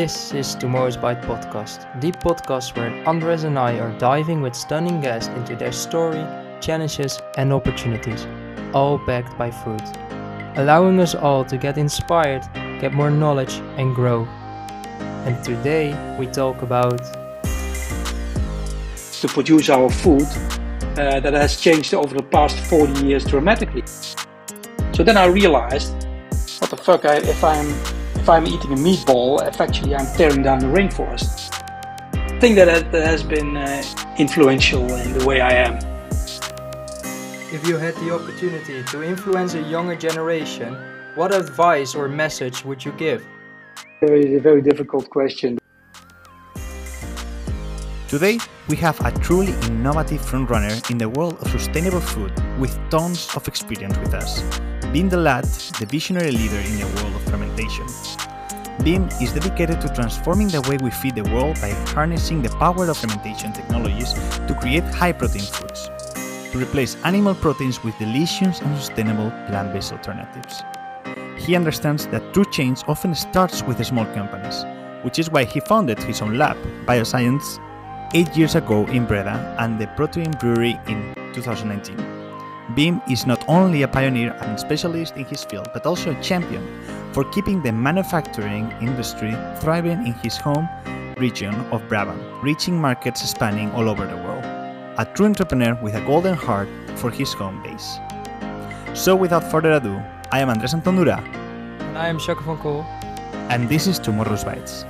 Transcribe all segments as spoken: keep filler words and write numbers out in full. This is Tomorrow's Bite podcast, the podcast where Andres and I are diving with stunning guests into their story, challenges and opportunities, all backed by food, allowing us all to get inspired, get more knowledge and grow. And today we talk about... to produce our food uh, that has changed over the past forty years dramatically. So then I realized, what the fuck, I, if I'm... If I'm eating a meatball, effectively I'm tearing down the rainforest. I think that that has been uh, influential in the way I am. If you had the opportunity to influence a younger generation, what advice or message would you give? It is a very difficult question. Today we have a truly innovative frontrunner in the world of sustainable food with tons of experience with us. Wim de Laat, the visionary leader in the world of fermentation. Wim is dedicated to transforming the way we feed the world by harnessing the power of fermentation technologies to create high-protein foods, to replace animal proteins with delicious and sustainable plant-based alternatives. He understands that true change often starts with small companies, which is why he founded his own lab, BioscienZ, eight years ago in Breda and the Protein Brewery in two thousand nineteen. Wim is not only a pioneer and specialist in his field, but also a champion for keeping the manufacturing industry thriving in his home region of Brabant, reaching markets spanning all over the world. A true entrepreneur with a golden heart for his home base. So without further ado, I am Andres Antonura. And I am Shoko van Kool. And this is Tomorrow's Bites.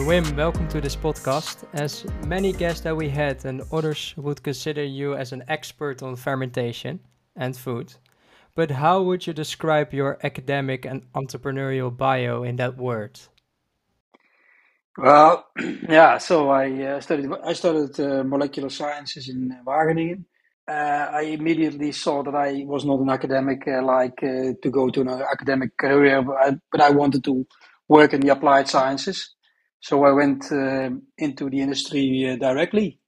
Wim, welcome to this podcast. As many guests that we had and others would consider you as an expert on fermentation and food, but how would you describe your academic and entrepreneurial bio in that word? Well, yeah, so I uh, studied I studied uh, molecular sciences in Wageningen. Uh, I immediately saw that I was not an academic uh, like uh, to go to an academic career, but I, but I wanted to work in the applied sciences. So I went uh, into the industry uh, directly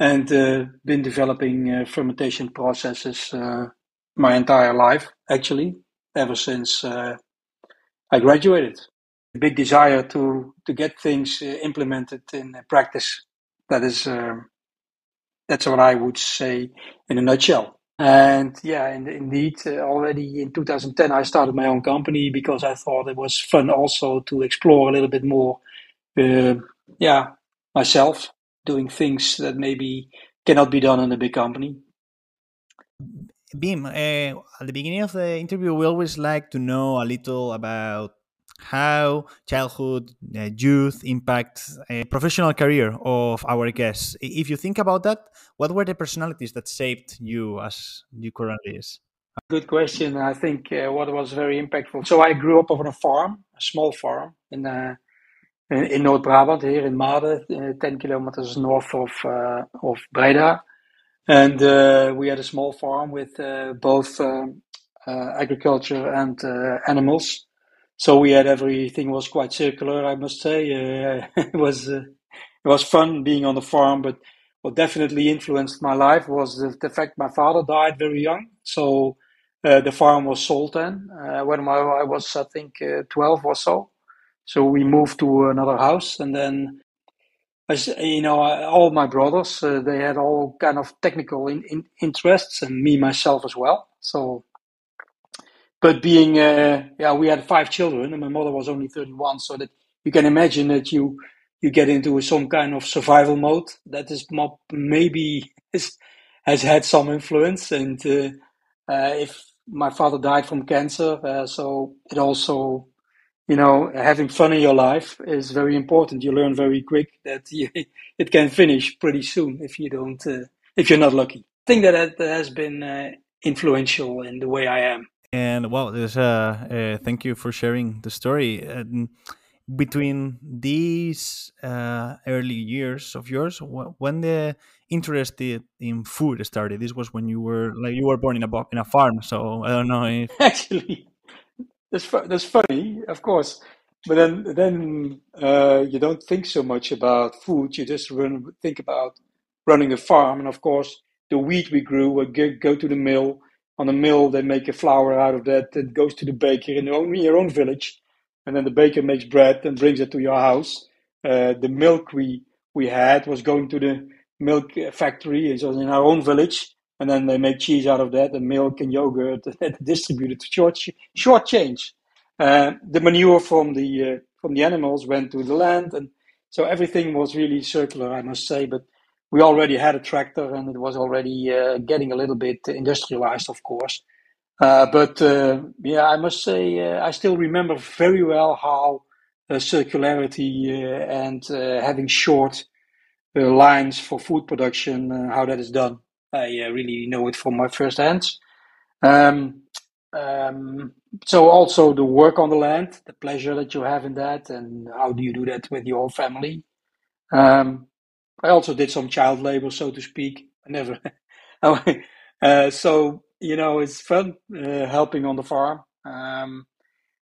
and uh, been developing uh, fermentation processes uh, my entire life, actually, ever since uh, I graduated. A big desire to, to get things uh, implemented in practice. That is, uh, that's what I would say in a nutshell. And yeah, in, indeed, uh, already in two thousand ten, I started my own company because I thought it was fun also to explore a little bit more Uh, yeah, myself, doing things that maybe cannot be done in a big company. Wim, uh, at the beginning of the interview, we always like to know a little about how childhood, uh, youth impacts a professional career of our guests. If you think about that, what were the personalities that shaped you as you currently is? Good question. I think uh, what was very impactful. So I grew up on a farm, a small farm, in uh in Noord-Brabant, here in Made, uh, ten kilometers north of uh, of Breda. And uh, we had a small farm with uh, both um, uh, agriculture and uh, animals. So we had everything was quite circular, I must say. Uh, it was uh, it was fun being on the farm, but what definitely influenced my life was the, the fact my father died very young. So uh, the farm was sold then uh, when my, I was, I think, uh, twelve or so. So we moved to another house, and then, as you know, all my brothers, uh, they had all kind of technical in, in interests, and me, myself as well. So, but being, uh, yeah, we had five children, and my mother was only thirty-one, so that you can imagine that you you get into some kind of survival mode. That is more, maybe is, has had some influence, and uh, uh, if my father died from cancer, uh, so it also... You know, having fun in your life is very important. You learn very quick that you, it can finish pretty soon if you don't, uh, if you're not lucky. I think that that has been uh, influential in the way I am. And well, there's a, uh, thank you for sharing the story. Um, between these uh, early years of yours, when the interest in food started, this was when you were like you were born in a in a farm. So I don't know if actually. That's, that's funny, of course, but then then uh, you don't think so much about food. You just run, think about running a farm, and of course, the wheat we grew would go, go to the mill. on a mill, they make a flour out of that. It goes to the baker in your own, in your own village. And then the baker makes bread and brings it to your house. Uh, the milk we we had was going to the milk factory. It was in our own village. And then they make cheese out of that and milk and yogurt and distribute it short, short change. Uh, the manure from the uh, from the animals went to the land. And so everything was really circular, I must say. But we already had a tractor and it was already uh, getting a little bit industrialized, of course. Uh, but, uh, yeah, I must say uh, I still remember very well how uh, circularity uh, and uh, having short uh, lines for food production, uh, how that is done. I uh, really know it from my first hands. Um, um, so also the work on the land, the pleasure that you have in that, and how do you do that with your family. Um, I also did some child labor, so to speak. I never... uh, so... You know, it's fun uh, helping on the farm. Um,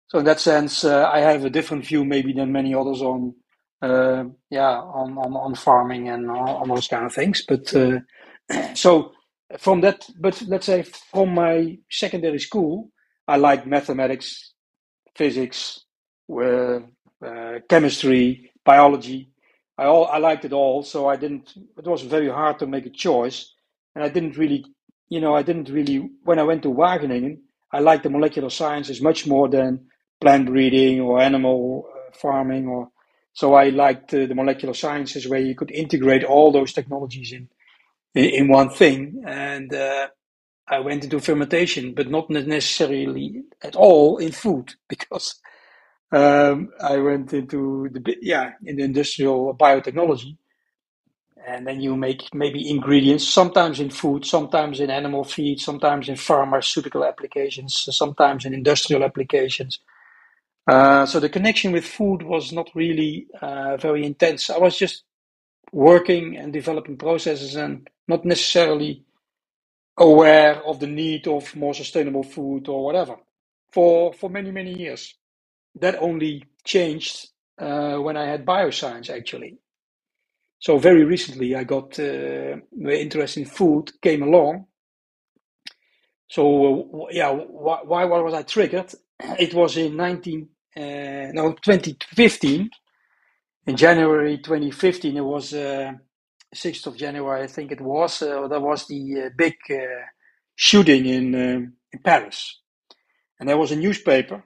so in that sense, uh, I have a different view maybe than many others on, uh, yeah, on, on, on farming and on, on those kind of things. But uh, so from that, but let's say from my secondary school, I liked mathematics, physics, uh, uh, chemistry, biology. I all I liked it all. So I didn't. It was very hard to make a choice, and I didn't really. You know, I didn't really, when I went to Wageningen, I liked the molecular sciences much more than plant breeding or animal farming. Or so I liked uh, the molecular sciences where you could integrate all those technologies in in one thing. And uh, I went into fermentation, but not necessarily at all in food, because um, I went into the, yeah, in the industrial biotechnology. And then you make maybe ingredients, sometimes in food, sometimes in animal feed, sometimes in pharmaceutical applications, sometimes in industrial applications. Uh, so the connection with food was not really uh, very intense. I was just working and developing processes and not necessarily aware of the need of more sustainable food or whatever for, for many, many years. That only changed uh, when I had BioscienZ, actually. So very recently, I got uh, the interest in food came along. So uh, yeah, wh why was I triggered? It was in nineteen, uh, no, twenty fifteen, in January twenty fifteen. It was uh, sixth of January, I think it was. Uh, there was the uh, big uh, shooting in um, in Paris, and there was a newspaper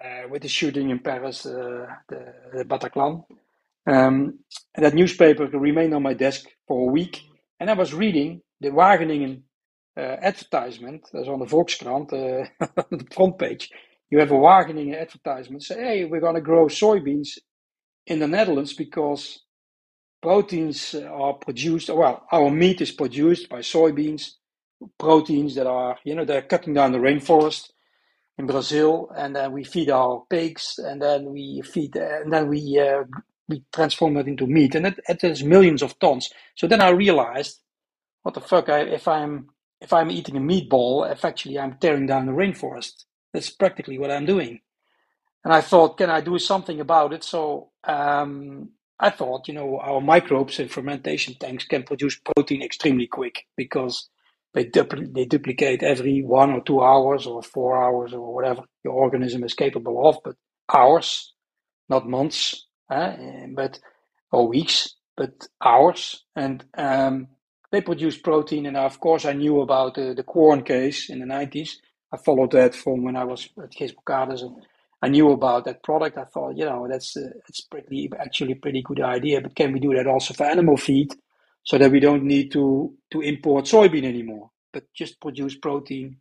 uh, with the shooting in Paris, uh, the, the Bataclan. Um, and that newspaper remained on my desk for a week. And I was reading the Wageningen uh, advertisement. That's on the Volkskrant, uh, on the front page. You have a Wageningen advertisement. Say, hey, we're going to grow soybeans in the Netherlands because proteins are produced. Well, our meat is produced by soybeans, proteins that are, you know, they're cutting down the rainforest in Brazil. And then we feed our pigs. And then we feed, and then we... Uh, We transform that into meat, and it, it is millions of tons. So then I realized, what the fuck? I, if I'm if I'm eating a meatball, if actually I'm tearing down the rainforest. That's practically what I'm doing. And I thought, can I do something about it? So um, I thought, you know, our microbes in fermentation tanks can produce protein extremely quick because they dupl they duplicate every one or two hours or four hours or whatever your organism is capable of, but hours, not months. Uh, but or weeks, but hours, and um, they produce protein. And of course, I knew about uh, the corn case in the nineties. I followed that from when I was at Gist-brocades, and I knew about that product. I thought, you know, that's uh, it's pretty actually pretty good idea. But can we do that also for animal feed, so that we don't need to to import soybean anymore, but just produce protein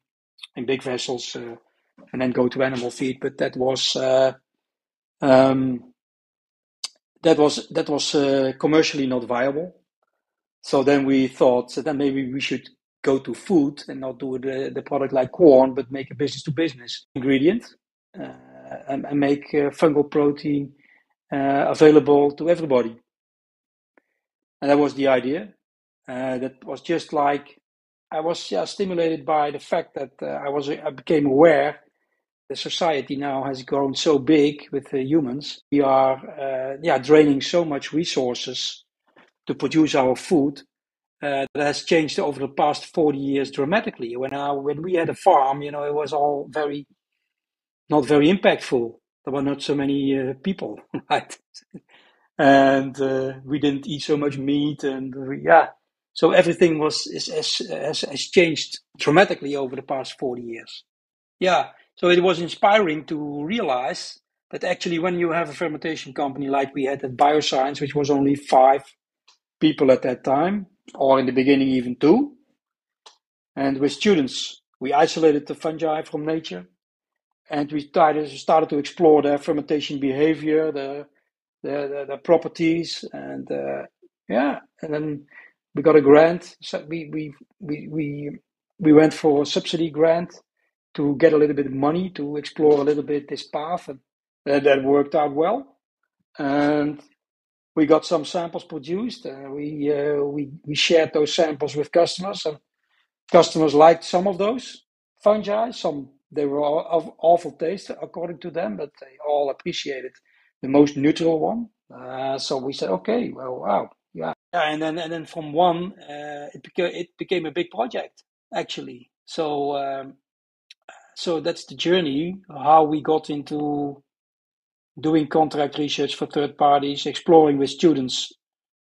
in big vessels uh, and then go to animal feed? But that was. Uh, um, That was that was uh, commercially not viable. So then we thought that maybe we should go to food and not do the, the product like corn, but make a business-to-business ingredient uh, and, and make uh, fungal protein uh, available to everybody. And that was the idea. Uh, that was just like I was yeah, stimulated by the fact that uh, I was I became aware. The society now has grown so big with uh, humans. We are uh, yeah, draining so much resources to produce our food Uh, that has changed over the past forty years dramatically. When I, when we had a farm, you know, it was all very, not very impactful. There were not so many uh, people, right? And uh, we didn't eat so much meat, and we, yeah. So everything was is has has changed dramatically over the past forty years. Yeah. So it was inspiring to realize that actually, when you have a fermentation company like we had at BioscienZ, which was only five people at that time, or in the beginning even two, and with students, we isolated the fungi from nature, and we started, started to explore their fermentation behavior, their, their, their properties, and uh, yeah, and then we got a grant. So we we we we we went for a subsidy grant to get a little bit of money to explore a little bit this path, and uh, that worked out well, and we got some samples produced, and we, uh, we we shared those samples with customers, and customers liked some of those fungi. Some, they were all of awful taste according to them, but they all appreciated the most neutral one. Uh, so we said, okay, well, wow, yeah, yeah. And then and then from one, uh, it became it became a big project actually. So um, so that's the journey how we got into doing contract research for third parties, exploring with students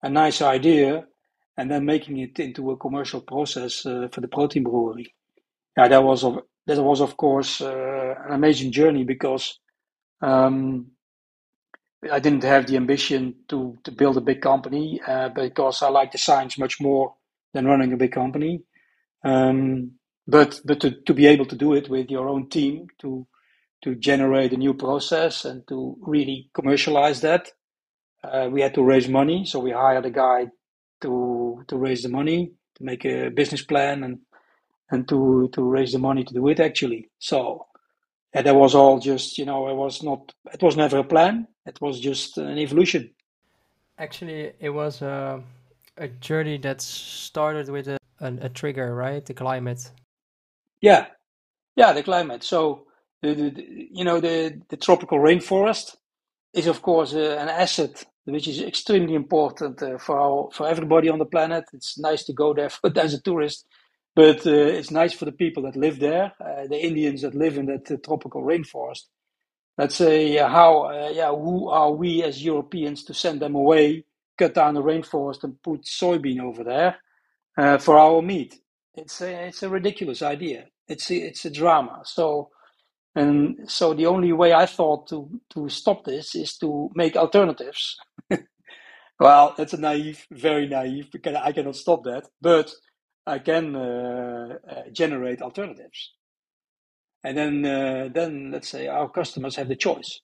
a nice idea, and then making it into a commercial process uh, for the Protein Brewery. Yeah, that was of that was of course uh, an amazing journey, because um, I didn't have the ambition to to build a big company uh, because I like the science much more than running a big company. Um, but but to, to be able to do it with your own team, to to generate a new process and to really commercialize that. Uh, we had to raise money, so we hired a guy to to raise the money, to make a business plan, and and to, to raise the money to do it actually. So and that was all just, you know, it was not, it was never a plan. It was just an evolution. Actually, it was a, a journey that started with a, a, a trigger, right? The climate. Yeah, yeah, the climate. So, The, the, you know, the, the tropical rainforest is, of course, uh, an asset which is extremely important uh, for our, for everybody on the planet. It's nice to go there for, as a tourist, but uh, it's nice for the people that live there, uh, the Indians that live in that uh, tropical rainforest. Let's say uh, how, uh, yeah, who are we as Europeans to send them away, cut down the rainforest and put soybean over there uh, for our meat? It's a, it's a ridiculous idea. It's a, it's a drama. So. And so the only way I thought to, to stop this is to make alternatives. Well, that's a naive, very naive, because I cannot stop that, but I can uh, uh, generate alternatives. And then, uh, then let's say our customers have the choice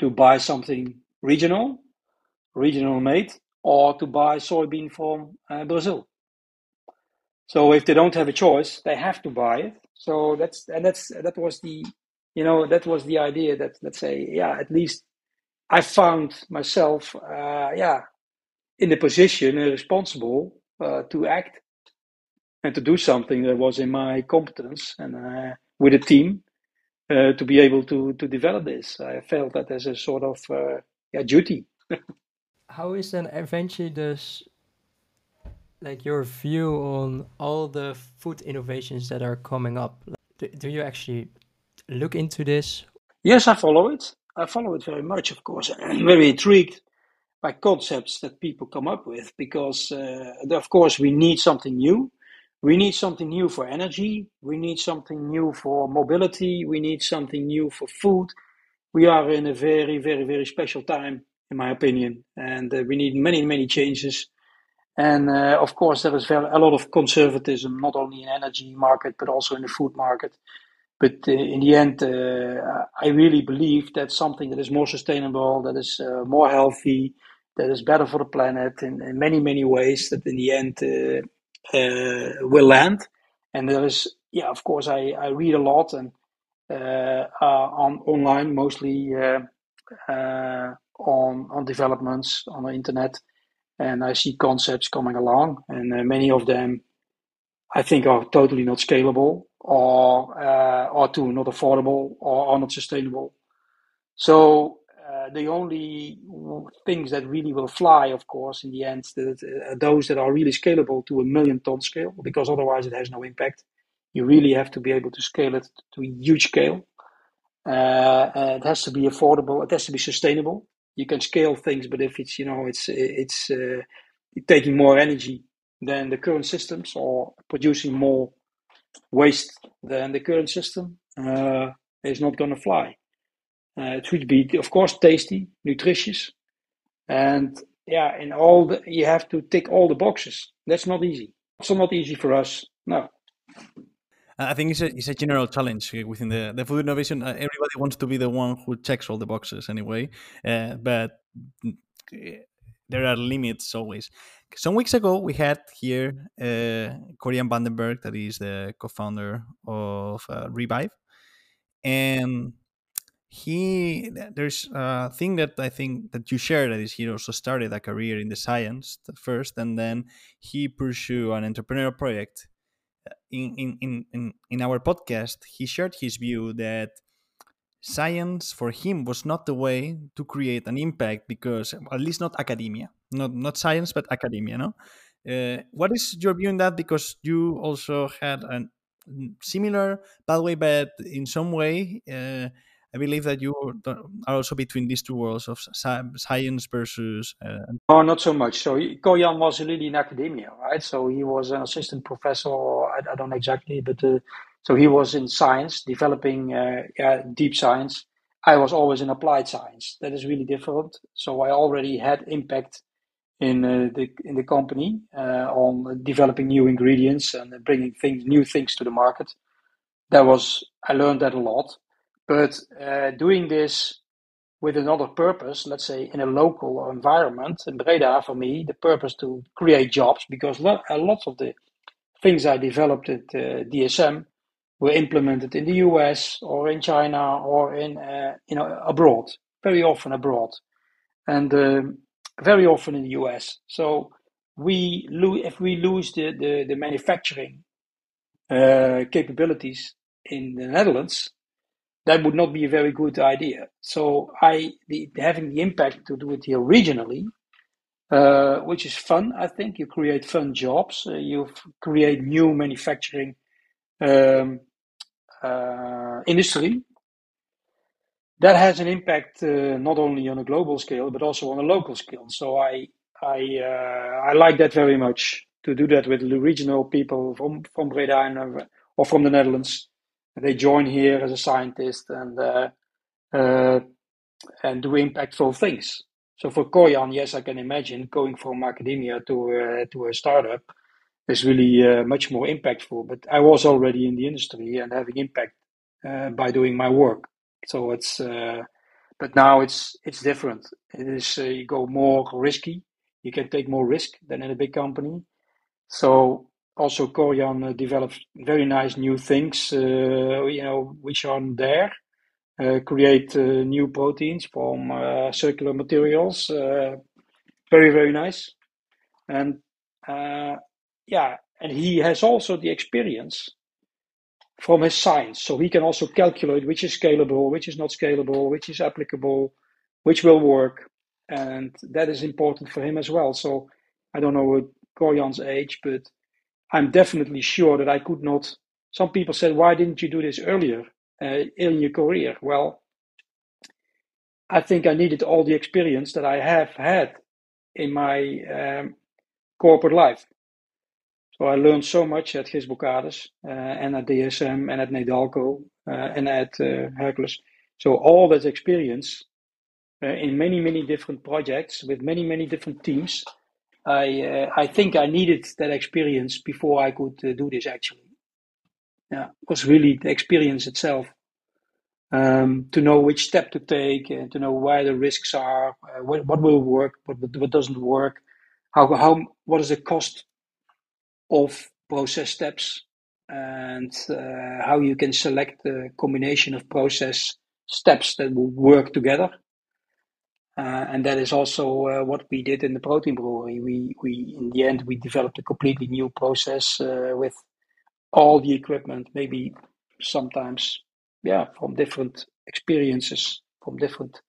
to buy something regional, regional made, or to buy soybean from uh, Brazil. So if they don't have a choice, they have to buy it. So that's, and that's, that was the, you know, that was the idea that, let's say, yeah, at least I found myself, uh, yeah, in the position uh, responsible uh, to act and to do something that was in my competence and uh, with a team uh, to be able to, to develop this. I felt that as a sort of uh, yeah, duty. How is then eventually this, like your view on all the food innovations that are coming up? Do, do you actually look into this? Yes, I follow it. I follow it very much, of course. I'm very intrigued by concepts that people come up with because, uh, of course, we need something new. We need something new for energy. We need something new for mobility. We need something new for food. We are in a very, very, very special time, in my opinion, and uh, we need many, many changes. And, uh, of course, there is very, a lot of conservatism, not only in energy market, but also in the food market. But in the end, uh, I really believe that something that is more sustainable, that is uh, more healthy, that is better for the planet in, in many, many ways, that in the end uh, uh, will land. And there is, yeah, of course, I, I read a lot and uh, uh, on online, mostly uh, uh, on, on developments on the internet. And I see concepts coming along, and uh, many of them I think are totally not scalable, or uh, or too not affordable, or are not sustainable. So uh, the only things that really will fly, of course, in the end, are those that are really scalable to a million ton scale, because otherwise it has no impact. You really have to be able to scale it to a huge scale. Uh, it has to be affordable. It has to be sustainable. You can scale things, but if it's, you know, it's it's uh, taking more energy than the current systems, or producing more waste than the current system, uh, it's not going to fly. Uh, it should be, of course, tasty, nutritious, and yeah, in all the, you have to tick all the boxes. That's not easy. It's not easy for us. No. I think it's a, it's a general challenge within the, the food innovation. Uh, everybody wants to be the one who checks all the boxes anyway, uh, but there are limits always. Some weeks ago, we had here uh, Koyan Vandenberg, that is the co-founder of uh, Revive. And he, there's a thing that I think that you shared, that is he also started a career in the science first, and then he pursued an entrepreneurial project. In, in, in, in our podcast, he shared his view that science for him was not the way to create an impact, because at least not academia, not not science, but academia. No, uh, what is your view on that? Because you also had a similar pathway, but in some way, uh, I believe that you are also between these two worlds of science versus. Uh... Oh, not so much. So Koyan was really in academia, right? So he was an assistant professor. I, I don't know exactly, but uh, so he was in science, developing uh, yeah, deep science. I was always in applied science. That is really different. So I already had impact in uh, the in the company uh, on developing new ingredients and bringing things, new things to the market. That was I learned that a lot. But uh, doing this with another purpose, let's say in a local environment, in Breda for me, the purpose to create jobs, because lo- a lot of the things I developed at uh, D S M were implemented in the U S or in China or in uh, you know abroad, very often abroad, and uh, very often in the U S. So we lo- if we lose the, the, the manufacturing uh, capabilities in the Netherlands, that would not be a very good idea. So I the, having the impact to do it here regionally, uh, which is fun, I think. You create fun jobs. Uh, you f- create new manufacturing um, uh, industry. That has an impact uh, not only on a global scale, but also on a local scale. So I I uh, I like that very much, to do that with the regional people from, from Breda and, or from the Netherlands. They join here as a scientist and uh, uh, and do impactful things. So for Koyan, yes, I can imagine going from academia to uh, to a startup is really uh, much more impactful. But I was already in the industry and having impact uh, by doing my work. So it's uh, but now it's it's different. It is uh, you go more risky. You can take more risk than in a big company. So. Also, Koyan uh, develops very nice new things, uh, you know, which aren't there. Uh, create uh, new proteins from uh, circular materials. Uh, very, very nice. And uh, yeah, and he has also the experience from his science. So he can also calculate which is scalable, which is not scalable, which is applicable, which will work. And that is important for him as well. So I don't know Koyan's age, but I'm definitely sure that I could not. Some people said, why didn't you do this earlier uh, in your career? Well, I think I needed all the experience that I have had in my um, corporate life. So I learned so much at Gist-brocades uh, and at D S M and at Nedalco uh, and at uh, Hercules. So all that experience uh, in many, many different projects with many, many different teams, I uh, I think I needed that experience before I could uh, do this, actually. Yeah, it was really the experience itself, um, to know which step to take and to know where the risks are, uh, what, what will work, what what doesn't work, how how what is the cost of process steps, and uh, how you can select the combination of process steps that will work together. Uh, and that is also uh, what we did in the Protein Brewery. We, we in the end, we developed a completely new process uh, with all the equipment, maybe sometimes, yeah, from different experiences, from different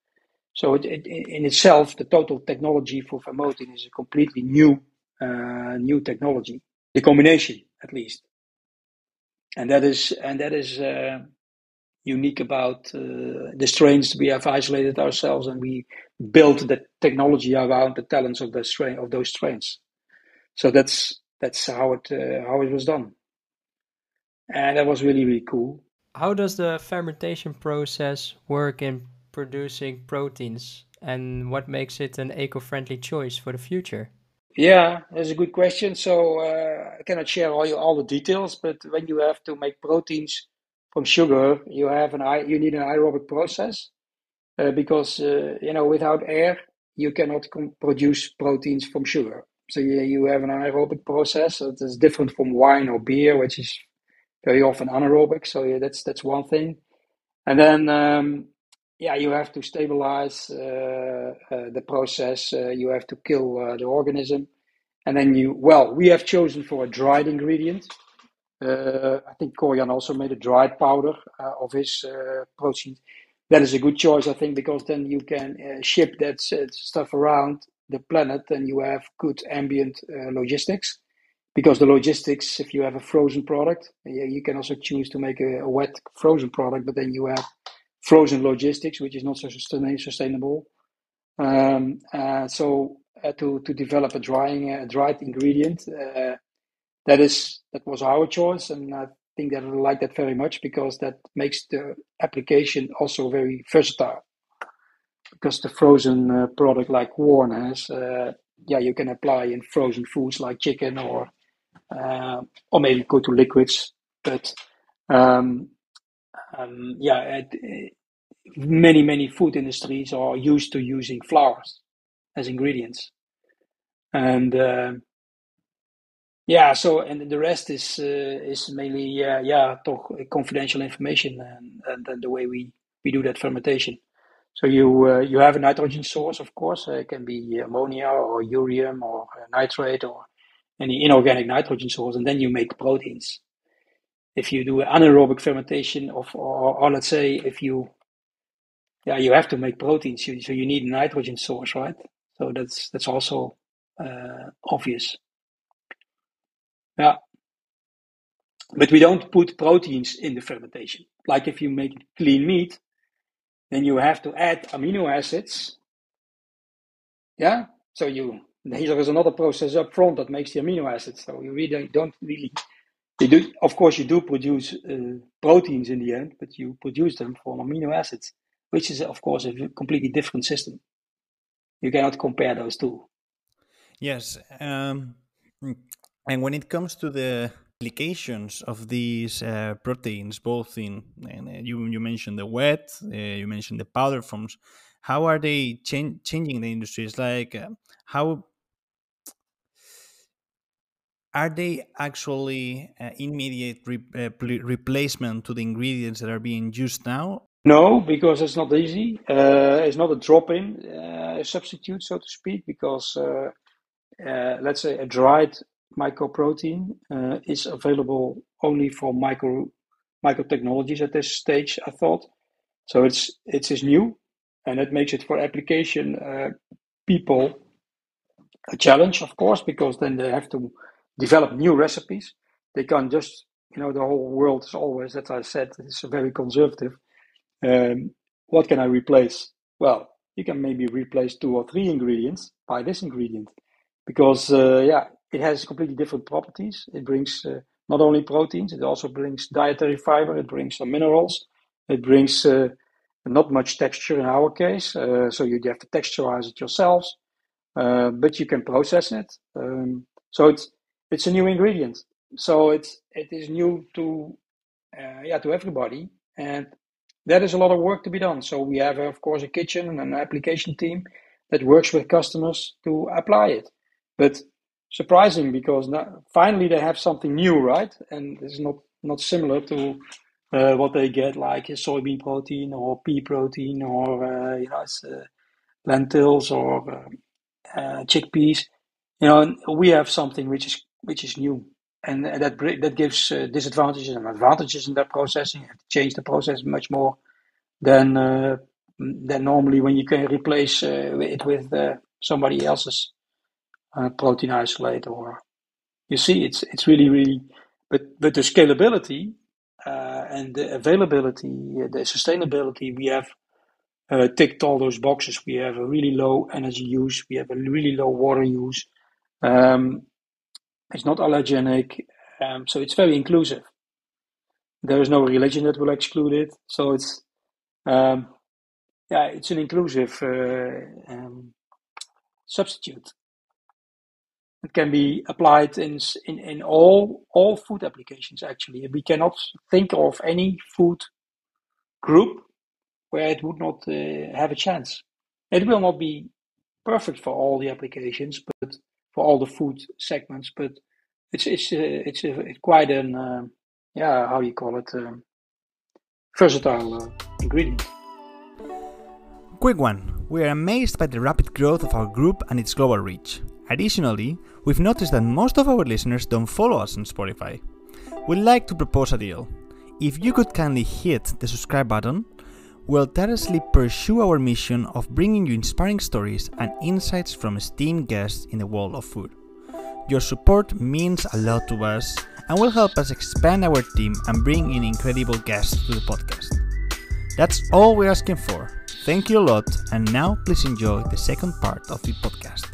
So it, it, in itself, the total technology for Vermoten is a completely new uh, new technology. The combination, at least, and that is and that is uh, unique about uh, the strains. We have isolated ourselves, and we built the technology around the talents of the strain of those strains. So that's that's how it uh, how it was done, and that was really really cool. How does the fermentation process work in producing proteins, and what makes it an eco-friendly choice for the future? Yeah, that's a good question. So uh, I cannot share all, you, all the details, but when you have to make proteins from sugar, you have an you need an aerobic process uh, because uh, you know without air you cannot com- produce proteins from sugar. So you, you have an aerobic process that is different from wine or beer, which is very often anaerobic. So yeah, that's that's one thing, and then. Um, Yeah, you have to stabilize uh, uh, the process. Uh, you have to kill uh, the organism, and then you. Well, we have chosen for a dried ingredient. Uh, I think Koyan also made a dried powder uh, of his uh, protein. That is a good choice, I think, because then you can uh, ship that uh, stuff around the planet, and you have good ambient uh, logistics. Because the logistics, if you have a frozen product, yeah, you can also choose to make a, a wet frozen product, but then you have frozen logistics, which is not so sustainable. Um, uh, so uh, to to develop a drying uh, dried ingredient uh, that is that was our choice, and I think that I like that very much because that makes the application also very versatile. Because the frozen uh, product like Warren has, uh, yeah, you can apply in frozen foods like chicken or uh, or maybe go to liquids, but. Um, Um, yeah, at, uh, many, many food industries are used to using flowers as ingredients. And, uh, yeah, so, and the rest is uh, is mainly, uh, yeah, toch confidential information and, and, and the way we, we do that fermentation. So you uh, you have a nitrogen source, of course. Uh, it can be ammonia or urea or nitrate or any inorganic nitrogen source, and then you make proteins. If you do anaerobic fermentation of, or, or let's say if you, yeah, you have to make proteins, you, so you need a nitrogen source, right? So that's that's also uh, obvious. Yeah, but we don't put proteins in the fermentation. Like if you make clean meat, then you have to add amino acids. Yeah, so you there is another process up front that makes the amino acids. So you really don't really. You do, of course, you do produce uh, proteins in the end, but you produce them from amino acids, which is, of course, a completely different system. You cannot compare those two. Yes. Um, and when it comes to the applications of these uh, proteins, both in, and you, you mentioned the wet, uh, you mentioned the powder forms, how are they cha- changing the industries? Like uh, how... Are they actually uh, immediate re- uh, pl- replacement to the ingredients that are being used now? No, because it's not easy. Uh, it's not a drop-in uh, substitute, so to speak, because uh, uh, let's say a dried mycoprotein uh, is available only for micro microtechnologies at this stage, I thought. So it's it is new, and that makes it for application uh, people a challenge, of course, because then they have to develop new recipes. They can't just, you know, the whole world is always, as I said, it's very conservative. Um, what can I replace? Well, you can maybe replace two or three ingredients by this ingredient because, uh, yeah, it has completely different properties. It brings uh, not only proteins, it also brings dietary fiber, it brings some minerals, it brings uh, not much texture in our case, uh, so you have to texturize it yourselves, uh, but you can process it. Um, so it's It's a new ingredient, so it's it is new to uh, yeah to everybody, and that is a lot of work to be done. So we have, of course, a kitchen and an application team that works with customers to apply it. But surprising because now, finally they have something new, right? And it's not not similar to uh, what they get like a soybean protein or pea protein or uh, you know it's, uh, lentils or uh, uh, chickpeas. You know, we have something which is. Which is new, and that that gives uh, disadvantages and advantages in their processing. You have to change the process much more than uh, than normally when you can replace uh, it with uh, somebody else's uh, protein isolate. Or you see, it's it's really really, but but the scalability uh, and the availability, uh, the sustainability, we have uh, ticked all those boxes. We have a really low energy use. We have a really low water use. Um, it's not allergenic, um, so it's very inclusive. There is no religion that will exclude it, so it's um, yeah, it's an inclusive uh, um, substitute. It can be applied in in in all all food applications. Actually, we cannot think of any food group where it would not uh, have a chance. It will not be perfect for all the applications, but for all the food segments. But it's it's uh, it's, uh, it's quite an uh, yeah, how you call it, um, versatile uh, ingredient. Quick one. We are amazed by the rapid growth of our group and its global reach. Additionally, we've noticed that most of our listeners don't follow us on Spotify. We'd like to propose a deal. If you could kindly hit the subscribe button, we'll tirelessly pursue our mission of bringing you inspiring stories and insights from esteemed guests in the world of food. Your support means a lot to us and will help us expand our team and bring in incredible guests to the podcast. That's all we're asking for. Thank you a lot, and now please enjoy the second part of the podcast.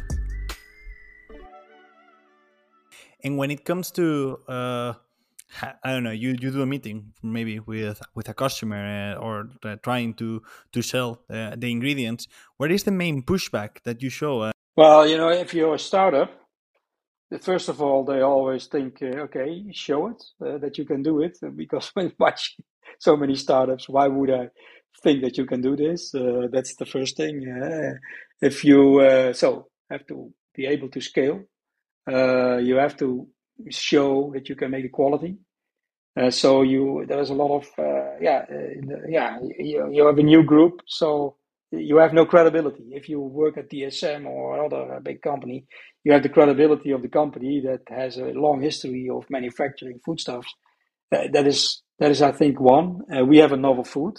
And when it comes to, uh, I don't know, you, you do a meeting maybe with with a customer uh, or uh, trying to, to sell uh, the ingredients, what is the main pushback that you show? Uh? Well, you know, if you're a startup, first of all, they always think, uh, okay, show it, uh, that you can do it. Because when watching so many startups, why would I think that you can do this? Uh, that's the first thing. Uh, if you, uh, so, have to be able to scale. Uh, you have to show that you can make the quality. Uh, so you, there's a lot of, uh, yeah, uh, yeah. You, you have a new group, so you have no credibility. If you work at D S M or another big company, you have the credibility of the company that has a long history of manufacturing foodstuffs. Uh, that is, that is, I think, one. Uh, we have a novel food,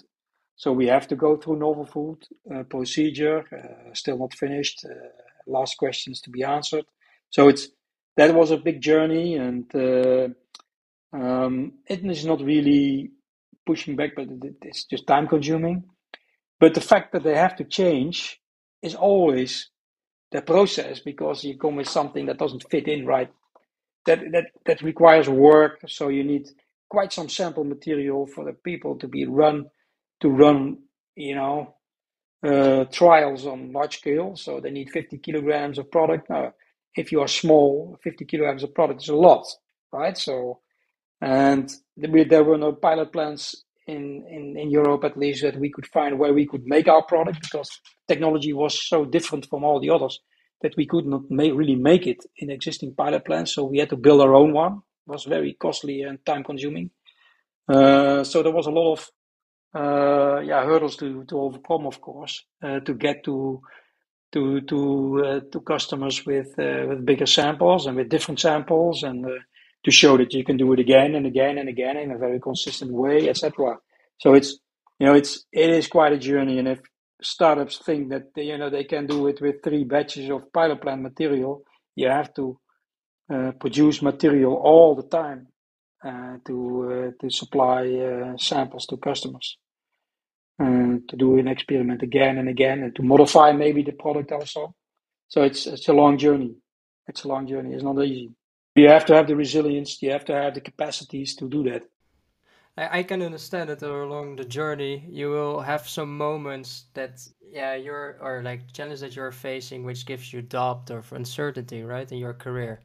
so we have to go through novel food uh, procedure. Uh, still not finished. Uh, last questions to be answered. So it's that was a big journey, and uh, um, it is not really pushing back, but it's just time consuming. But the fact that they have to change is always the process, because you come with something that doesn't fit in right. That that that requires work. So you need quite some sample material for the people to be run to run, you know, uh, trials on large scale. So they need fifty kilograms of product. Now, if you are small, fifty kilograms of product is a lot, right? So, and there were no pilot plants In, in, in Europe, at least, that we could find where we could make our product, because technology was so different from all the others that we could not make, really make it in existing pilot plants. So we had to build our own one. It was very costly and time-consuming. Uh, so there was a lot of uh, yeah hurdles to, to overcome, of course, uh, to get to to to uh, to customers with uh, with bigger samples and with different samples, and Uh, to show that you can do it again and again and again in a very consistent way, et cetera. So it's, you know, it's it is quite a journey. And if startups think that they, you know, they can do it with three batches of pilot plant material, you have to uh, produce material all the time uh, to uh, to supply uh, samples to customers, and to do an experiment again and again, and to modify maybe the product also. So it's it's a long journey. It's a long journey. It's not easy. You have to have the resilience, you have to have the capacities to do that. I, I can understand that along the journey, you will have some moments that, yeah, you're, or like challenges that you're facing, which gives you doubt or uncertainty, right, in your career.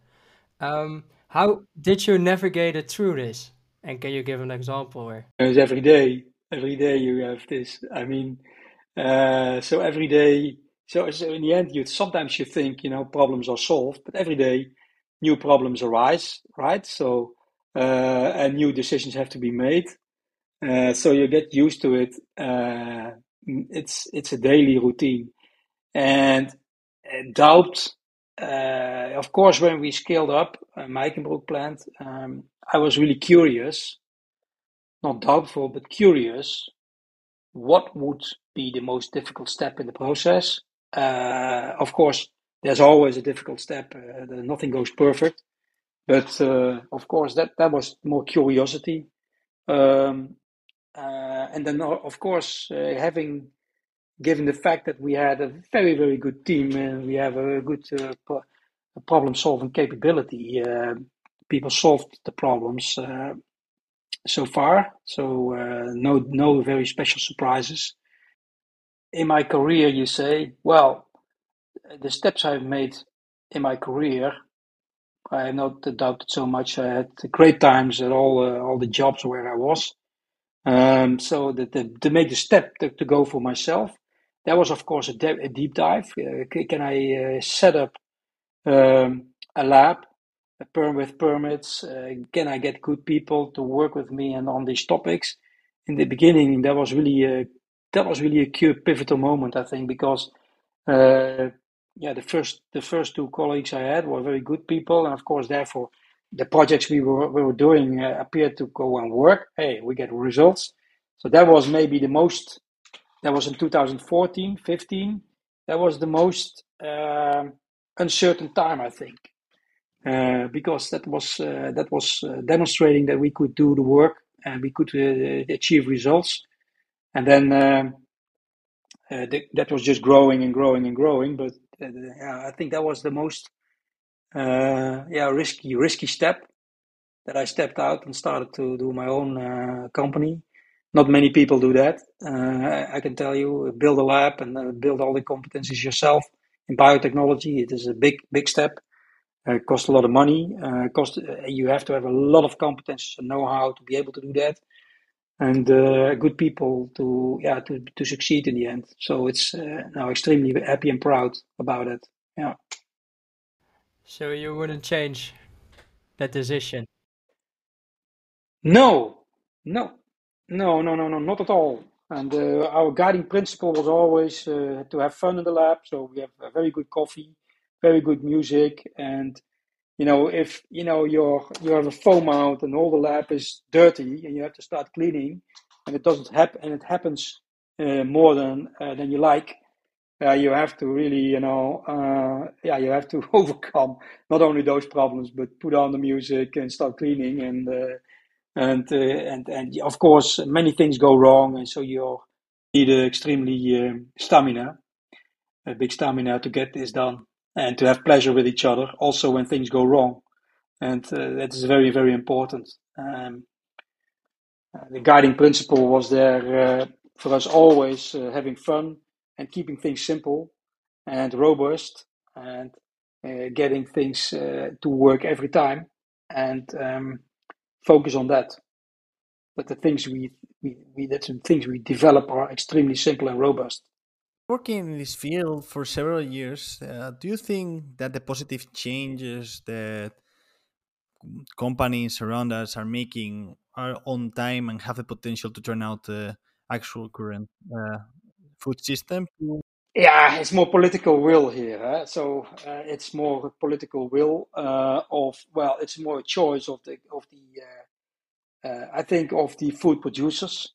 Um, how did you navigate it through this? And can you give an example where? It's every day, every day you have this. I mean, uh, so every day, so, so in the end, you sometimes you think, you know, problems are solved, but every day, new problems arise, right? So, uh, and new decisions have to be made. Uh, so you get used to it. Uh, it's it's a daily routine. And uh, doubt, uh, of course, when we scaled up uh, Meikenbrook plant, um, I was really curious, not doubtful, but curious what would be the most difficult step in the process? Uh, of course, there's always a difficult step. Uh, nothing goes perfect. But, uh, of course, that, that was more curiosity. Um, uh, and then, of course, uh, having, given the fact that we had a very, very good team and we have a good uh, pro- problem-solving capability, uh, people solved the problems uh, so far. So uh, no, no very special surprises. In my career, you say, well, the steps I've made in my career, I have not doubted so much. I had great times at all uh, all the jobs where I was. Um, so the, the, to make the step to, to go for myself, that was, of course, a, de- a deep dive. Uh, can, can I uh, set up um, a lab a perm with permits? Uh, can I get good people to work with me and on these topics? In the beginning, that was really a, that was really a pivotal moment, I think, because... Uh, Yeah, the first the first two colleagues I had were very good people, and of course, therefore, the projects we were we were doing uh, appeared to go and work. Hey, we get results. So that was maybe the most. That was in two thousand fourteen, fifteen. That was the most uh, uncertain time, I think, uh, because that was uh, that was uh, demonstrating that we could do the work and we could uh, achieve results, and then uh, uh, th- that was just growing and growing and growing, but. Uh, I think that was the most uh, yeah risky risky step that I stepped out and started to do my own uh, company. Not many people do that. Uh, I can tell you, build a lab and uh, build all the competencies yourself in biotechnology. It is a big big step. Uh, it costs a lot of money. Uh, cost uh, you have to have a lot of competencies and know-how to be able to do that, and uh, good people to yeah to, to succeed in the end. So it's uh, now extremely happy and proud about it. Yeah. So you wouldn't change that decision? No, no, no, no, no, no, not at all. And uh, our guiding principle was always uh, to have fun in the lab. So we have a very good coffee, very good music, and you know, if you know you're you have a foam out and all the lab is dirty and you have to start cleaning, and it doesn't happen, and it happens uh, more than uh, than you like, uh, you have to really you know uh, yeah you have to overcome not only those problems but put on the music and start cleaning and uh, and uh, and and of course many things go wrong, and so you need uh, extremely uh, stamina, a big stamina to get this done. And to have pleasure with each other, also when things go wrong, and uh, that is very, very important. Um, the guiding principle was there uh, for us always: uh, having fun and keeping things simple and robust, and uh, getting things uh, to work every time, and um, focus on that. But the things we we, we that the things we develop are extremely simple and robust. Working in this field for several years, uh, do you think that the positive changes that companies around us are making are on time and have the potential to turn out the actual current uh, food system? Yeah, it's more political will here. Huh? So uh, it's more political will uh, of, well, it's more a choice of the, of the uh, uh, I think, of the food producers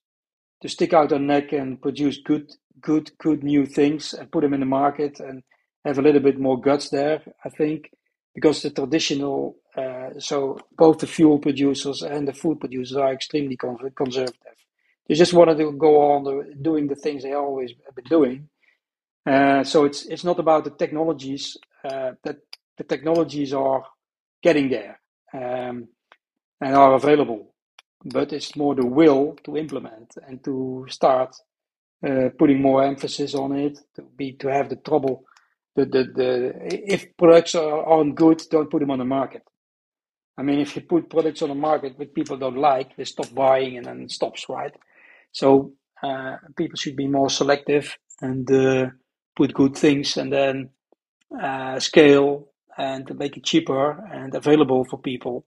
to stick out their neck and produce good good, good new things and put them in the market and have a little bit more guts there, I think, because the traditional, uh, so both the fuel producers and the food producers are extremely conservative. They just wanted to go on doing the things they always have been doing. Uh, so it's it's not about the technologies, uh, that the technologies are getting there um, and are available, but it's more the will to implement and to start Uh, putting more emphasis on it, to be to have the trouble. The, the, the, if products are, aren't good, don't put them on the market. I mean, if you put products on the market that people don't like, they stop buying and then it stops, right? So uh, people should be more selective and uh, put good things and then uh, scale and make it cheaper and available for people.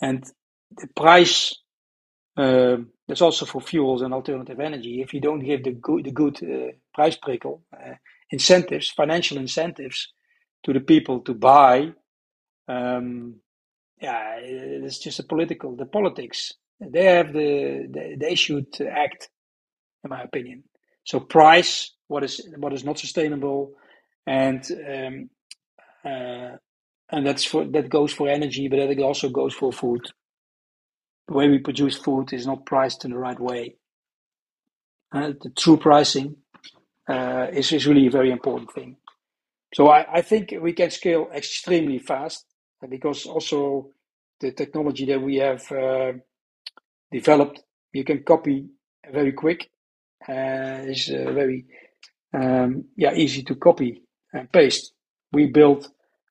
And the price... Uh, That's also for fuels and alternative energy. If you don't give the good, the good uh, price prickle, uh, incentives, financial incentives to the people to buy, um, yeah, it's just a political, the politics. They have the, they, they should act in my opinion. So price what is what is not sustainable, and um, uh, and that's for that goes for energy, but that also goes for food. The way we produce food is not priced in the right way. Uh, the true pricing uh, is is really a very important thing. So I, I think we can scale extremely fast, because also the technology that we have uh, developed, you can copy very quick. Uh, it's uh, very um, yeah easy to copy and paste. We built,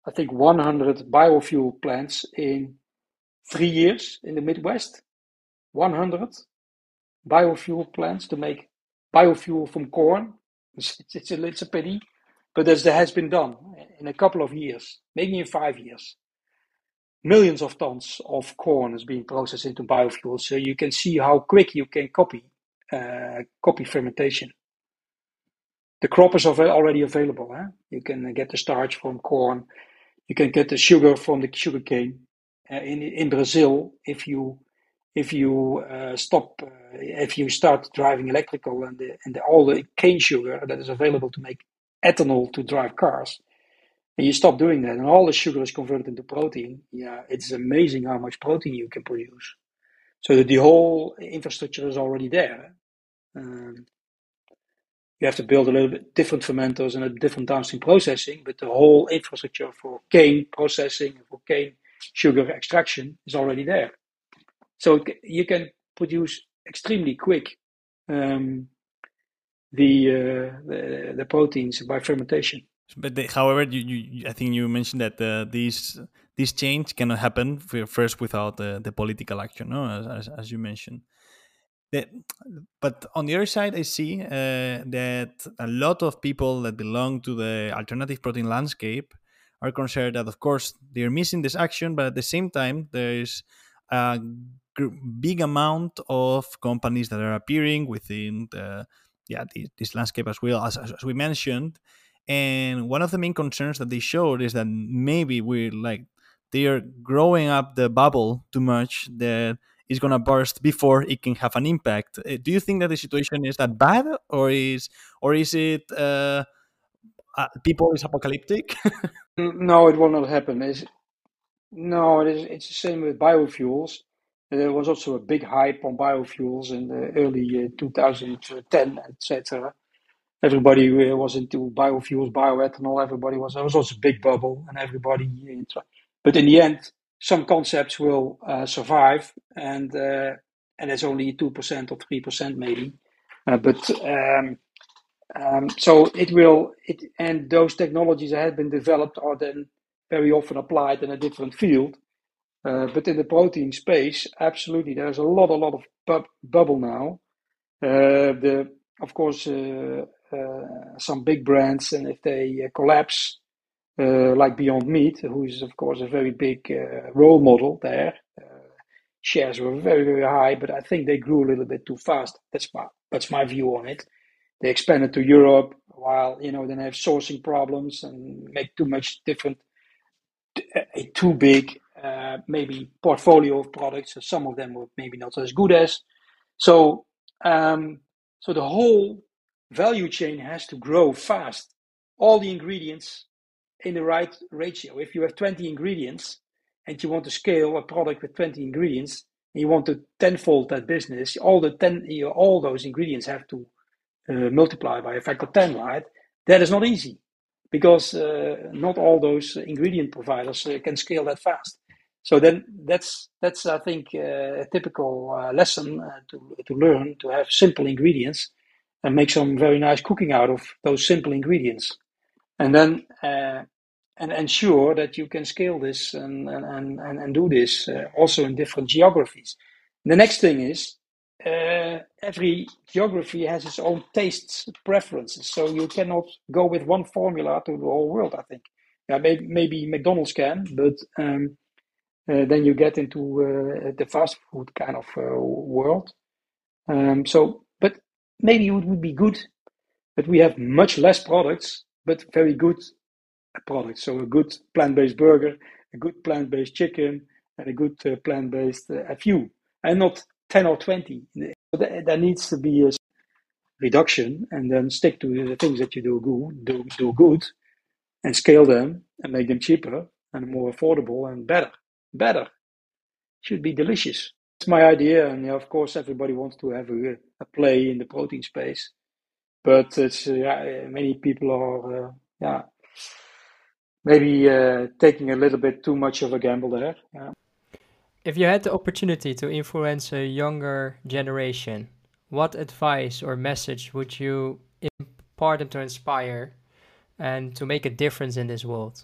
I think, one hundred biofuel plants in three years in the Midwest. one hundred biofuel plants to make biofuel from corn. It's, it's, a, it's a pity, but that has been done in a couple of years, maybe in five years. Millions of tons of corn is being processed into biofuel, so you can see how quick you can copy uh, copy fermentation. The crop is already available. Huh? You can get the starch from corn, you can get the sugar from the sugarcane. Uh, in in Brazil, if you if you uh, stop, uh, if you start driving electrical and the, and the, all the cane sugar that is available to make ethanol to drive cars, and you stop doing that, and all the sugar is converted into protein. Yeah, it's amazing how much protein you can produce. So that the whole infrastructure is already there. Um, you have to build a little bit different fermenters and a different downstream processing, but the whole infrastructure for cane processing, for cane sugar extraction is already there. So it, you can produce extremely quick um, the, uh, the the proteins by fermentation. But they, however, you, you, I think you mentioned that uh, these this change cannot happen first without uh, the political action, no? as, as, as you mentioned. The, but on the other side, I see uh, that a lot of people that belong to the alternative protein landscape are concerned that, of course, they're missing this action, but at the same time, there is a gr- big amount of companies that are appearing within the, yeah, the, this landscape as well, as, as, as we mentioned. And one of the main concerns that they showed is that maybe we're like, they are growing up the bubble too much that it's going to burst before it can have an impact. Do you think that the situation is that bad, or is or is it uh, uh, people is apocalyptic? No, it will not happen. It's, no, it is, it's the same with biofuels. There was also a big hype on biofuels in the early uh, two thousand ten, et cetera. Everybody was into biofuels, bioethanol. Everybody was, there was also a big bubble, and everybody. But in the end, some concepts will uh, survive, and uh, and it's only two percent or three percent maybe. Uh, but um, um, so it will. It and those technologies that have been developed are then very often applied in a different field. Uh, but in the protein space, absolutely, there's a lot, a lot of bu- bubble now. Uh, the of course. Uh, Uh, some big brands, and if they uh, collapse, uh, like Beyond Meat, who is of course a very big uh, role model there, uh, shares were very, very high, but I think they grew a little bit too fast. That's my that's my view on it. They expanded to Europe, while you know then have sourcing problems and make too much different, a too big uh, maybe portfolio of products. So some of them were maybe not as good as. So um, so the whole value chain has to grow fast. All the ingredients in the right ratio. If you have twenty ingredients and you want to scale a product with twenty ingredients, and you want to tenfold that business, all the ten, you know, all those ingredients have to uh, multiply by a factor ten, right? That is not easy, because uh, not all those ingredient providers uh, can scale that fast. So then, that's that's I think uh, a typical uh, lesson uh, to to learn, to have simple ingredients and make some very nice cooking out of those simple ingredients, and then uh, and ensure that you can scale this and and and, and do this uh, also in different geographies. And the next thing is uh, every geography has its own tastes, preferences, so you cannot go with one formula to the whole world. I think, yeah, maybe, maybe McDonald's can, but um, uh, then you get into uh, the fast food kind of uh, world. Um, so. Maybe it would be good that we have much less products, but very good products. So a good plant-based burger, a good plant-based chicken, and a good uh, plant-based uh, a few, and not ten or twenty. There needs to be a, reduction, and then stick to the things that you do good, do, do good, and scale them and make them cheaper and more affordable and better. Better should be delicious. It's my idea, and yeah, of course everybody wants to have a, a play in the protein space, but it's uh, yeah, many people are uh, yeah maybe uh, taking a little bit too much of a gamble there. Yeah. If you had the opportunity to influence a younger generation, what advice or message would you impart them to inspire and to make a difference in this world?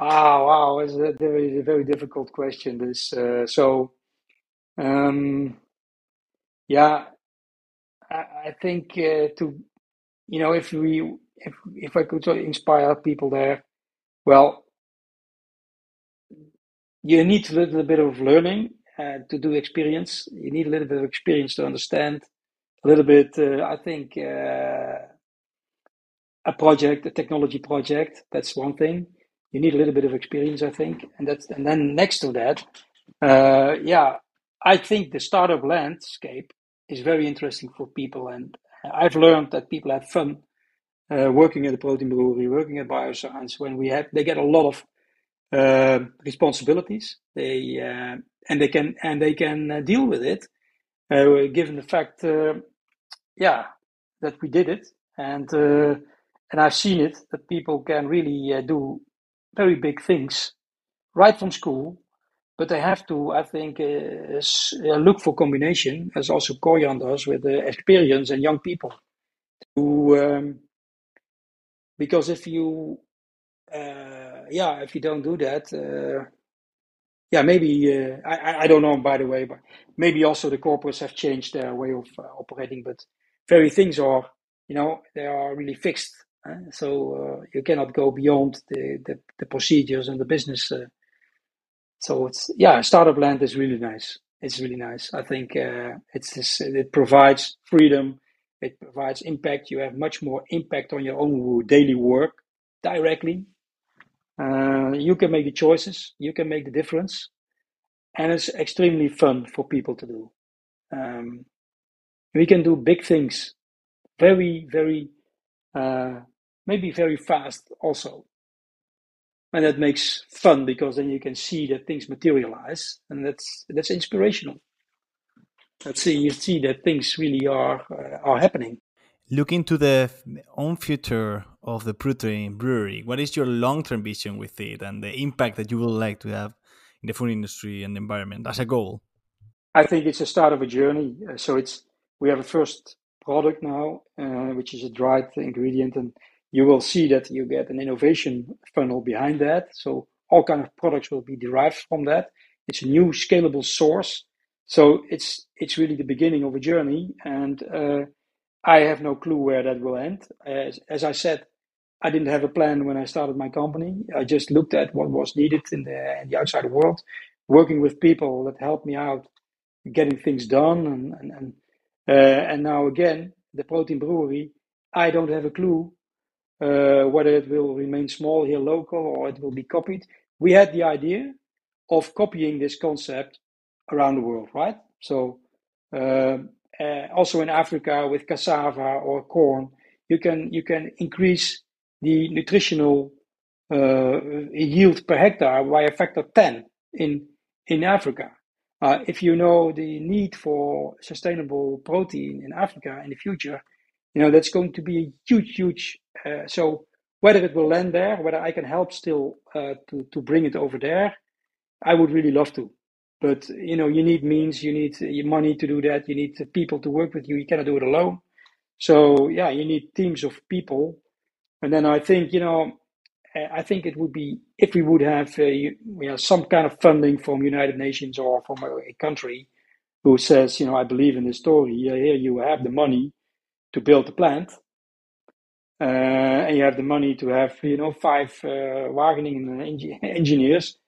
Ah, wow, it's a very, very difficult question. This uh, so, um, yeah, I, I think uh, to you know, if we if if I could inspire people there, well, you need a little bit of learning uh, to do experience. You need a little bit of experience to understand a little bit. Uh, I think uh, a project, a technology project, that's one thing. You need a little bit of experience, I think, and that's and then next to that, uh, yeah, I think the startup landscape is very interesting for people, and I've learned that people have fun uh, working at the Protein Brewery, working at BioscienZ. When we have, they get a lot of uh, responsibilities, they uh, and they can and they can uh, deal with it, uh, given the fact, uh, yeah, that we did it, and uh, and I've seen it that people can really uh, do very big things right from school, but they have to, I think, uh, s- uh, look for combination, as also Koyan does, with uh, experience and young people. To, um, because if you, uh, yeah, if you don't do that, uh, yeah, maybe, uh, I, I don't know, by the way, but maybe also the corporates have changed their way of uh, operating, but very things are, you know, they are really fixed. So uh, you cannot go beyond the, the, the procedures and the business. Uh, so it's yeah, startup land is really nice. It's really nice. I think uh, it's this, it provides freedom. It provides impact. You have much more impact on your own daily work directly. Uh, you can make the choices. You can make the difference, and it's extremely fun for people to do. Um, we can do big things. Very very. Uh, maybe very fast also, and that makes fun because then you can see that things materialize, and that's that's inspirational. Let's see, you see that things really are uh, are happening. Looking to the own future of the Protein Brewery, what is your long-term vision with it, and the impact that you would like to have in the food industry and the environment as a goal? I think it's the start of a journey. So it's we have a first product now, uh, which is a dried ingredient, and you will see that you get an innovation funnel behind that. So all kinds of products will be derived from that. It's a new scalable source. So it's it's really the beginning of a journey, and uh, I have no clue where that will end. As, as I said, I didn't have a plan when I started my company. I just looked at what was needed in the, in the outside world, working with people that helped me out, getting things done, and and, and Uh, and now again, the Protein Brewery, I don't have a clue uh, whether it will remain small here local or it will be copied. We had the idea of copying this concept around the world, right? So uh, uh, also in Africa with cassava or corn, you can you can increase the nutritional uh, yield per hectare by a factor ten in in Africa. Uh, if you know the need for sustainable protein in Africa in the future, you know, that's going to be a huge, huge. Uh, so whether it will land there, whether I can help still uh, to, to bring it over there, I would really love to. But, you know, you need means, you need money to do that. You need people to work with you. You cannot do it alone. So, yeah, you need teams of people. And then I think, you know, I think it would be if we would have uh, you know, some kind of funding from United Nations or from a country who says, you know, I believe in this story. Here you have the money to build the plant, uh, and you have the money to have, you know, five uh, Wageningen eng- engineers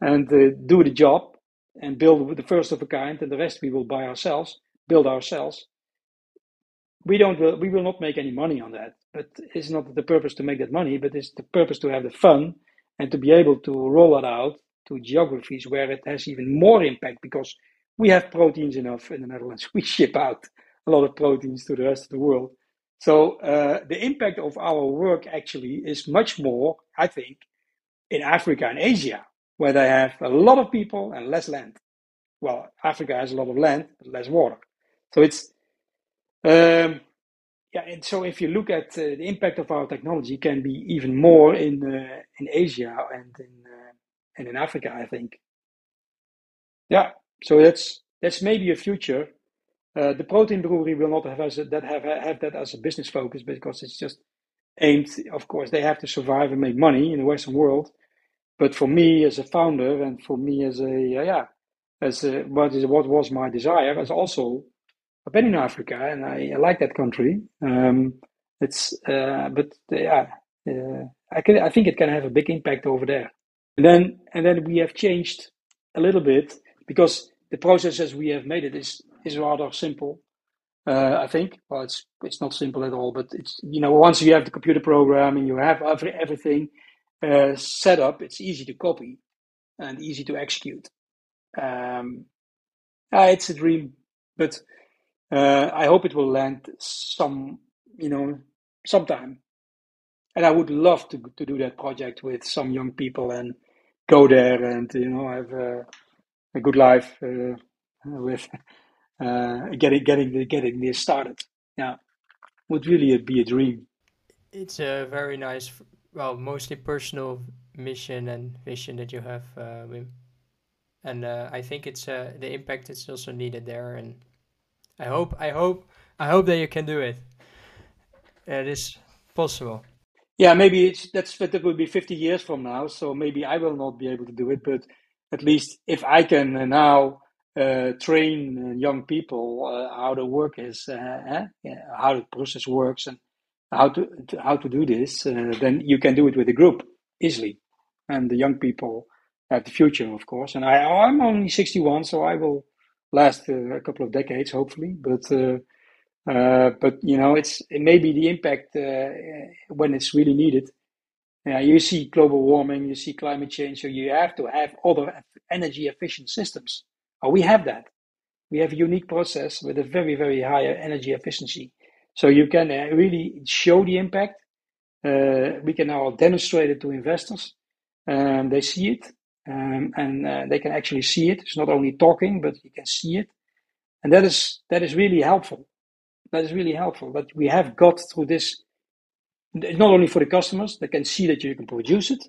and uh, do the job and build the first of a kind, and the rest we will buy ourselves, build ourselves. We don't. We will not make any money on that. But it's not the purpose to make that money, but it's the purpose to have the fun and to be able to roll it out to geographies where it has even more impact, because we have proteins enough in the Netherlands. We ship out a lot of proteins to the rest of the world. So uh, the impact of our work actually is much more, I think, in Africa and Asia, where they have a lot of people and less land. Well, Africa has a lot of land, and less water. So it's, um, yeah. And so if you look at uh, the impact of our technology, it can be even more in uh, in Asia and in uh, and in Africa, I think. Yeah. So that's that's maybe a future. Uh, the protein brewery will not have as a, that have have that as a business focus, because it's just aimed. Of course, they have to survive and make money in the Western world. But for me as a founder, and for me as a uh, yeah, as a, what is what was my desire, as also I've been in Africa and I, I like that country. Um, it's uh, but yeah, uh, I can I think it can have a big impact over there. And then and then we have changed a little bit, because the process as we have made it is. is rather simple, uh, I think. Well, it's it's not simple at all, but it's, you know, once you have the computer program and you have every, everything uh, set up, it's easy to copy and easy to execute. Um, uh, it's a dream, but uh, I hope it will land some, you know, sometime. And I would love to to do that project with some young people and go there and, you know, have a, a good life uh, with. Uh, getting getting getting this started, yeah, would really be a dream. It's a very nice, well, mostly personal mission and vision that you have, uh, Wim. And uh, I think it's uh, the impact is also needed there. And I hope, I hope, I hope that you can do it. It is possible. Yeah, maybe it's, that's that will be fifty years from now. So maybe I will not be able to do it, but at least if I can now. Uh, train young people uh, how the work is, uh, eh? yeah, how the process works, and how to, to how to do this. Uh, then you can do it with a group easily, and the young people have the future, of course. And I, I'm only sixty-one, so I will last uh, a couple of decades, hopefully. But uh, uh, but you know, it's maybe the impact uh, when it's really needed. Uh, you see global warming, you see climate change, so you have to have other energy efficient systems. Oh, we have that. We have a unique process with a very, very high energy efficiency. So you can uh, really show the impact. Uh, we can now demonstrate it to investors. Um, they see it, um, and uh, they can actually see it. It's not only talking, but you can see it. And that is that is really helpful. That is really helpful that we have got through this. It's not only for the customers that can see that you can produce it,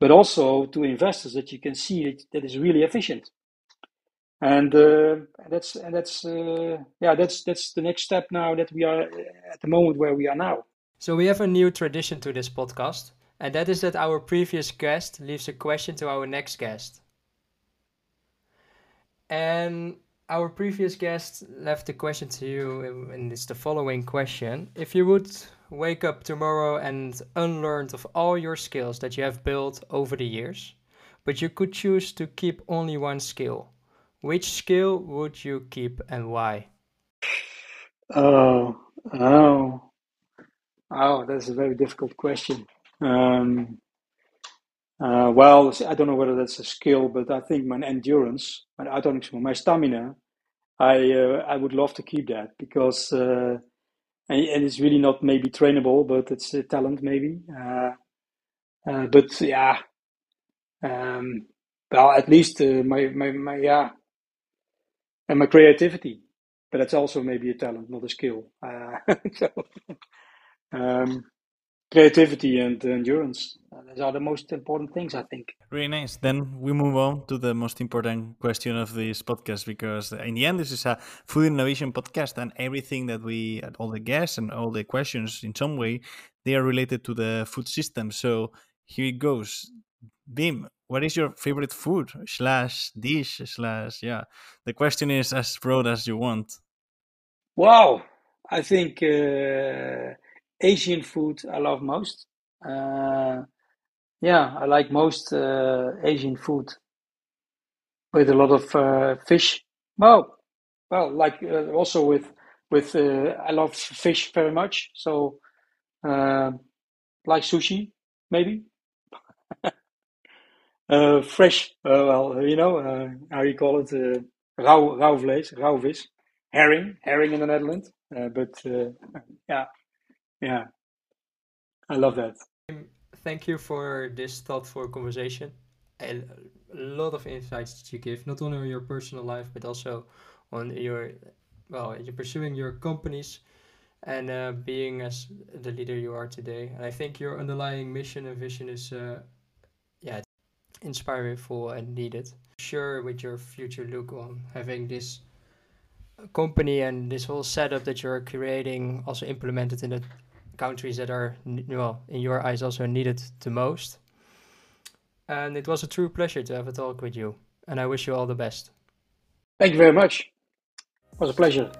but also to investors that you can see it, that is really efficient. And uh, that's and that's uh, yeah that's that's the next step now that we are at the moment where we are now. So we have a new tradition to this podcast, and that is that our previous guest leaves a question to our next guest. And our previous guest left the question to you, and it's the following question: if you would wake up tomorrow and unlearned of all your skills that you have built over the years, but you could choose to keep only one skill, which skill would you keep and why? Oh, oh, oh! That's a very difficult question. Um, uh, well, I don't know whether that's a skill, but I think my endurance, my endurance, my stamina. I uh, I would love to keep that, because uh, and, and it's really not maybe trainable, but it's a talent maybe. Uh, uh, but yeah, um, well, at least uh, my my my yeah. And my creativity, but that's also maybe a talent, not a skill. Uh, so, um, creativity and endurance, those are the most important things, I think. Really nice. Then we move on to the most important question of this podcast, because in the end, this is a food innovation podcast, and everything that we, all the guests and all the questions in some way, they are related to the food system. So here it goes. Wim, what is your favorite food slash dish slash, yeah? The question is as broad as you want. Wow. I think uh, Asian food I love most. Uh, yeah, I like most uh, Asian food with a lot of uh, fish. Well, well, like uh, also with, with uh, I love fish very much. So uh, like sushi, maybe. Uh, fresh, uh, well, you know, uh, how you call it, uh, rauw, rauw vlees, rauw vis. herring, herring in the Netherlands. Uh, but uh, yeah, yeah, I love that. Thank you for this thoughtful conversation. A lot of insights that you give, not only on your personal life, but also on your, well, you're pursuing your companies and uh, being as the leader you are today. And I think your underlying mission and vision is, uh, yeah, inspiring, full and needed. Sure, with your future look on having this company and this whole setup that you're creating also implemented in the countries that are, well, in your eyes also needed the most. And it was a true pleasure to have a talk with you. And I wish you all the best. Thank you very much. It was a pleasure.